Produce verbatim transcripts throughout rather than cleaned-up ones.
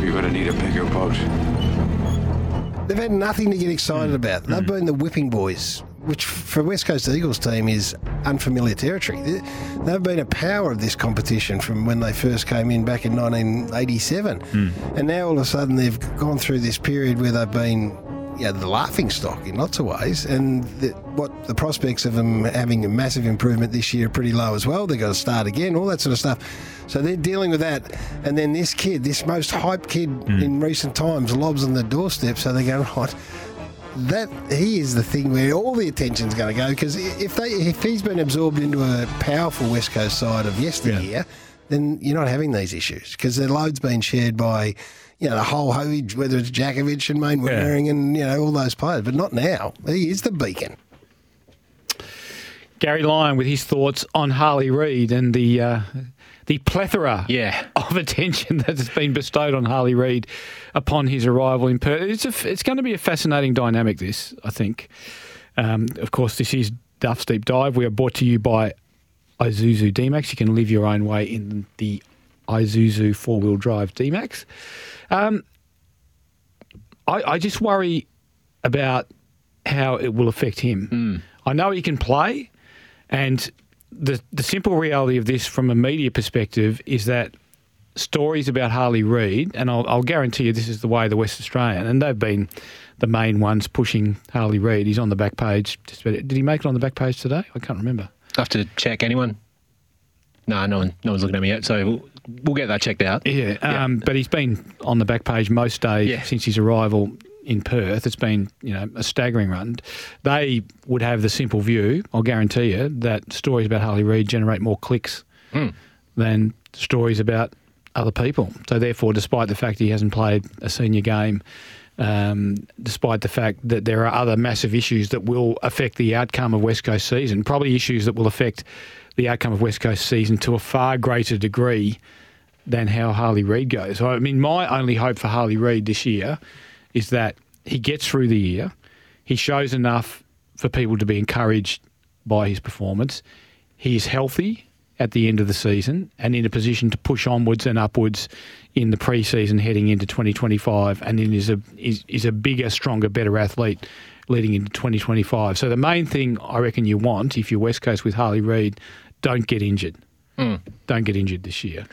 You're going to need a bigger boat. They've had nothing to get excited mm. about. They've mm. been the whipping boys, which for West Coast Eagles team is unfamiliar territory. They've been a power of this competition from when they first came in back in nineteen eighty-seven. Mm. And now all of a sudden they've gone through this period where they've been, you know, the laughing stock in lots of ways. And the, what the prospects of them having a massive improvement this year are pretty low as well. They've got to start again, all that sort of stuff. So they're dealing with that. And then this kid, this most hyped kid mm. in recent times, lobs on the doorstep. So they go, right, that he is the thing where all the attention's going to go. Because if they if he's been absorbed into a powerful West Coast side of yesteryear, yeah. then you're not having these issues. Because the load's been shared by, you know, the whole hoage, whether it's Djakovic and Mainwaring yeah. and, you know, all those players. But not now. He is the beacon. Gary Lyon with his thoughts on Harley Reid and the uh, the plethora yeah. of attention that has been bestowed on Harley Reid upon his arrival in Perth. It's a, it's going to be a fascinating dynamic, this, I think. Um, of course, this is Duff's Deep Dive. We are brought to you by Isuzu D-Max. You can live your own way in the Isuzu four-wheel drive D-Max. Um, I, I just worry about how it will affect him. Mm. I know he can play. And the the simple reality of this from a media perspective is that stories about Harley Reid, and I'll, I'll guarantee you this is the way the West Australian, and they've been the main ones pushing Harley Reid. He's on the back page. Did he make it on the back page today? I can't remember. I have to check. Anyone? No, no one, no one's looking at me yet, so we'll, we'll get that checked out. Yeah, yeah. Um, but he's been on the back page most days yeah. since his arrival in Perth. It's been, you know, a staggering run. They would have the simple view, I'll guarantee you, that stories about Harley Reid generate more clicks mm. than stories about other people. So therefore, despite the fact he hasn't played a senior game, um, despite the fact that there are other massive issues that will affect the outcome of West Coast season, probably issues that will affect the outcome of West Coast season to a far greater degree than how Harley Reid goes. I mean, my only hope for Harley Reid this year is that he gets through the year, he shows enough for people to be encouraged by his performance, he is healthy at the end of the season and in a position to push onwards and upwards in the pre-season heading into twenty twenty-five, and then is a, is, is a bigger, stronger, better athlete leading into twenty twenty-five. So the main thing I reckon you want, if you're West Coast with Harley Reid, don't get injured. Mm. Don't get injured this year.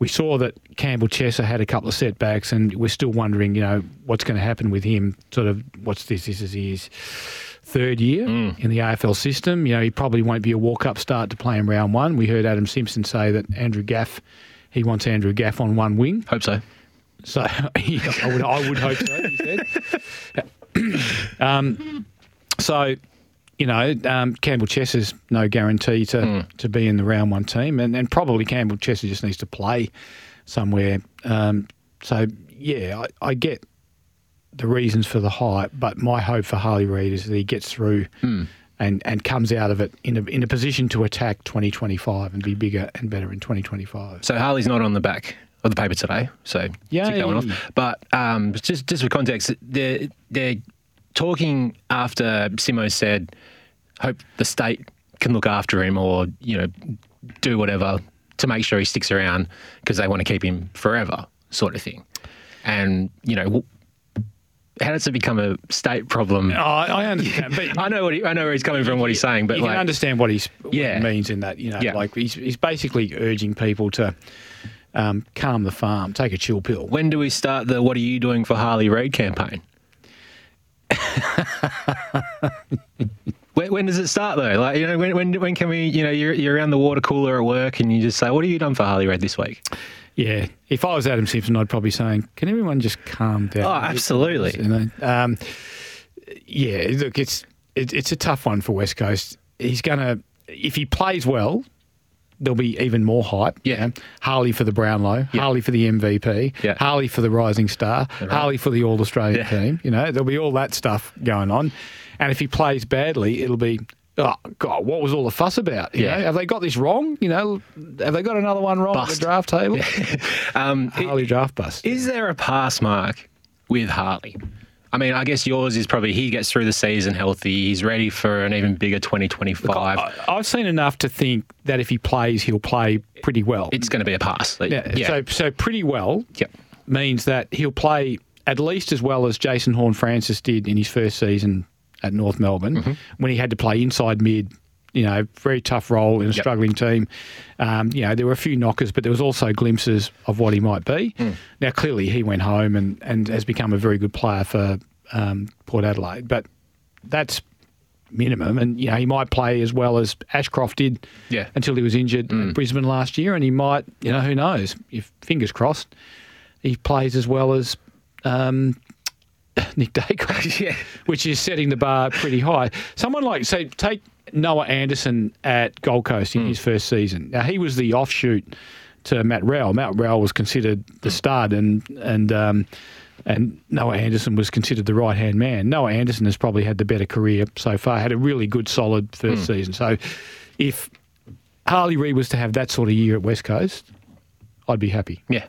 We saw that Campbell Chesser had a couple of setbacks, and we're still wondering, you know, what's going to happen with him. Sort of, what's this? This is his third year mm. in the A F L system. You know, he probably won't be a walk-up start to play in round one. We heard Adam Simpson say that Andrew Gaff, he wants Andrew Gaff on one wing. Hope so. So yeah, I would, I would hope so. He said. um, so. You know, um, Campbell Chesser's no guarantee to, mm. to be in the round one team, and, and probably Campbell Chesser just needs to play somewhere. Um, so, yeah, I, I get the reasons for the hype, but my hope for Harley Reid is that he gets through mm. and, and comes out of it in a, in a position to attack twenty twenty-five and be bigger and better in twenty twenty-five. So Harley's not on the back of the paper today, so yeah, take that one off. But um, just, just for context, they're, they're talking after Simo said, hope the state can look after him or, you know, do whatever to make sure he sticks around because they want to keep him forever, sort of thing. And, you know, how does it become a state problem? Oh, I understand. But I know what he, I know where he's coming from, what he's saying, but you like, can understand what he's what yeah. he means in that. You know, yeah. like he's he's basically urging people to um, calm the farm, take a chill pill. When do we start the "What are you doing for Harley Reid" campaign? When, when does it start though? Like, you know, when when when can we? You know, you're you're around the water cooler at work, and you just say, "What have you done for Harley Reid this week?" Yeah, if I was Adam Simpson, I'd probably saying, "Can everyone just calm down?" Oh, absolutely. You know? um, yeah, look, it's it, it's a tough one for West Coast. He's gonna if he plays well, there'll be even more hype. Yeah, you know? Harley for the Brownlow, yeah. Harley for the M V P, yeah. Harley for the Rising Star, right. Harley for the All Australian yeah. team. You know, there'll be all that stuff going on. And if he plays badly, it'll be, oh, God, what was all the fuss about? You yeah. know, have they got this wrong? You know, have they got another one wrong bust. at the draft table? Yeah. um, Harley it, draft bust. Is there a pass mark with Harley? I mean, I guess yours is probably he gets through the season healthy. He's ready for an even bigger twenty twenty-five. Look, I, I've seen enough to think that if he plays, he'll play pretty well. It's going to be a pass. Like, yeah. Yeah. So, so pretty well yep. means that he'll play at least as well as Jason Horne-Francis did in his first season at North Melbourne, mm-hmm. when he had to play inside mid, you know, very tough role in a yep. struggling team. Um, you know, there were a few knockers, but there was also glimpses of what he might be. Mm. Now, clearly, he went home and, and has become a very good player for um, Port Adelaide, but that's minimum. And, you know, he might play as well as Ashcroft did yeah. until he was injured mm. at Brisbane last year, and he might, you know, who knows, if fingers crossed, he plays as well as... Um, Nick Dacos, yeah. which is setting the bar pretty high. Someone like, so take Noah Anderson at Gold Coast in mm. his first season. Now, he was the offshoot to Matt Rowell. Matt Rowell was considered the stud, and and um, and Noah Anderson was considered the right-hand man. Noah Anderson has probably had the better career so far, had a really good, solid first mm. season. So if Harley Reid was to have that sort of year at West Coast, I'd be happy. Yeah.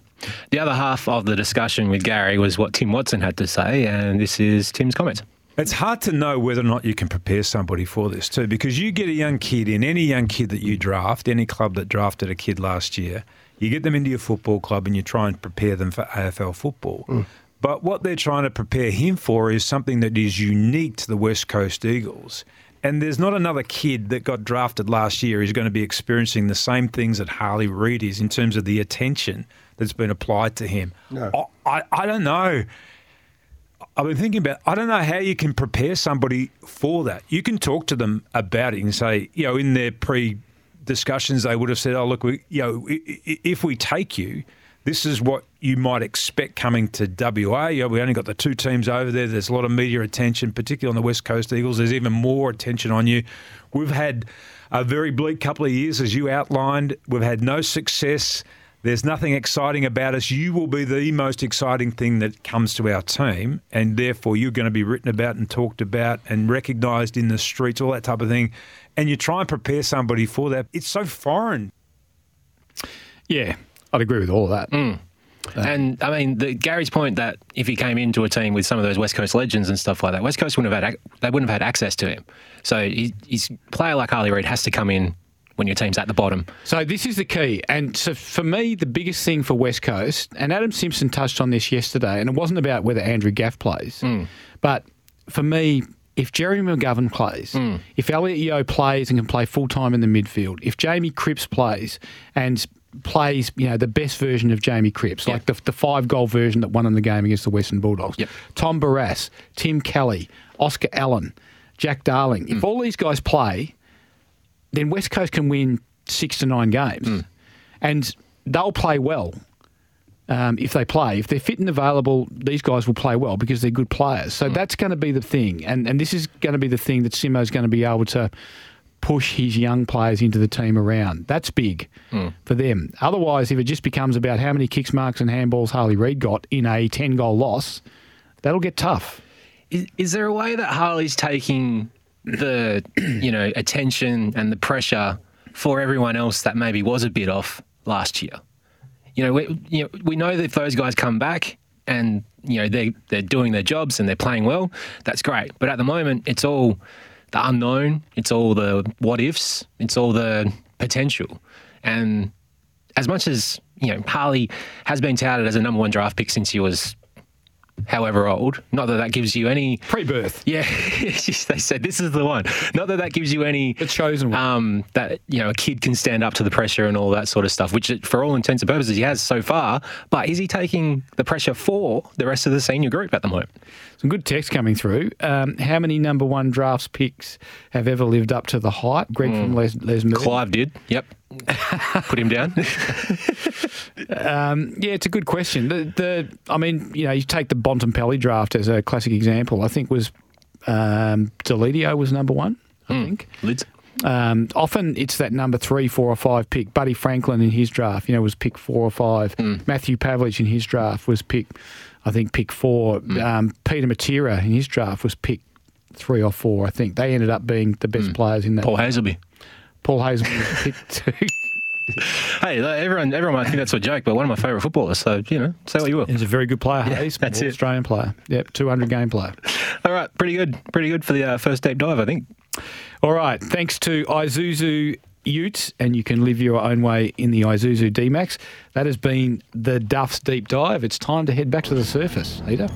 The other half of the discussion with Gary was what Tim Watson had to say, and this is Tim's comments. It's hard to know whether or not you can prepare somebody for this too, because you get a young kid in, any young kid that you draft, any club that drafted a kid last year, you get them into your football club and you try and prepare them for A F L football. Mm. But what they're trying to prepare him for is something that is unique to the West Coast Eagles. And there's not another kid that got drafted last year who's going to be experiencing the same things that Harley Reid is in terms of the attention that's been applied to him. No. I, I, I don't know. I've been thinking about, I don't know how you can prepare somebody for that. You can talk to them about it and say, you know, in their pre-discussions, they would have said, oh, look, we, you know, if we take you, this is what you might expect coming to W A. You know, we only got the two teams over there. There's a lot of media attention, particularly on the West Coast Eagles. There's even more attention on you. We've had a very bleak couple of years, as you outlined. We've had no success. There's nothing exciting about us. You will be the most exciting thing that comes to our team, and therefore you're going to be written about and talked about and recognised in the streets, all that type of thing. And you try and prepare somebody for that. It's so foreign. Yeah, I'd agree with all of that. Mm. Uh, and, I mean, the, Gary's point that if he came into a team with some of those West Coast legends and stuff like that, West Coast wouldn't have had, they wouldn't have had access to him. So he, he's a player like Harley Reid has to come in when your team's at the bottom. So this is the key. And so for me, the biggest thing for West Coast, and Adam Simpson touched on this yesterday, and it wasn't about whether Andrew Gaff plays. Mm. But for me, if Jeremy McGovern plays, mm. if Elliot Yeo plays and can play full-time in the midfield, if Jamie Cripps plays and plays, you know, the best version of Jamie Cripps, yep. like the, the five-goal version that won in the game against the Western Bulldogs, yep. Tom Barrass, Tim Kelly, Oscar Allen, Jack Darling, mm. if all these guys play, then West Coast can win six to nine games. Mm. And they'll play well um, if they play. If they're fit and available, these guys will play well because they're good players. So mm. that's going to be the thing. And and this is going to be the thing that Simo's going to be able to push his young players into the team around. That's big mm. for them. Otherwise, if it just becomes about how many kicks, marks and handballs Harley Reid got in a ten-goal loss, that'll get tough. Is, is there a way that Harley's taking the, you know, attention and the pressure for everyone else that maybe was a bit off last year? You know, we, you know, we know that if those guys come back and, you know, they, they're doing their jobs and they're playing well, that's great. But at the moment, it's all the unknown. It's all the what-ifs. It's all the potential. And as much as, you know, Harley has been touted as a number one draft pick since he was however old. Not that that gives you any... Pre-birth. Yeah. Just, they said, this is the one. Not that that gives you any... The chosen one. Um, that, you know, a kid can stand up to the pressure and all that sort of stuff, which for all intents and purposes he has so far. But is he taking the pressure for the rest of the senior group at the moment? Some good text coming through. Um, how many number one drafts picks have ever lived up to the hype? Greg mm. from Les, Les Mills. Clive did, yep. Put him down. um, yeah, it's a good question. The, the, I mean, you know, you take the Bontempelli draft as a classic example. I think was um, Delidio was number one. I mm. think. Lids. Um, often it's that number three, four or five pick. Buddy Franklin in his draft, you know, was pick four or five. Mm. Matthew Pavlich in his draft was pick, I think, pick four. Mm. Um, Peter Matera in his draft was pick three or four. I think they ended up being the best mm. players in that. Paul Hazelby. Paul Hayes was picked too. Hey, everyone, everyone might think that's a joke, but one of my favourite footballers, so, you know, say what you will. He's a very good player, yeah, Hayes. That's it. Australian player. Yep, two hundred game player. All right, pretty good. Pretty good for the uh, first deep dive, I think. All right, thanks to Isuzu Utes, and you can live your own way in the Isuzu D-Max. That has been the Duff's Deep Dive. It's time to head back to the surface, Peter.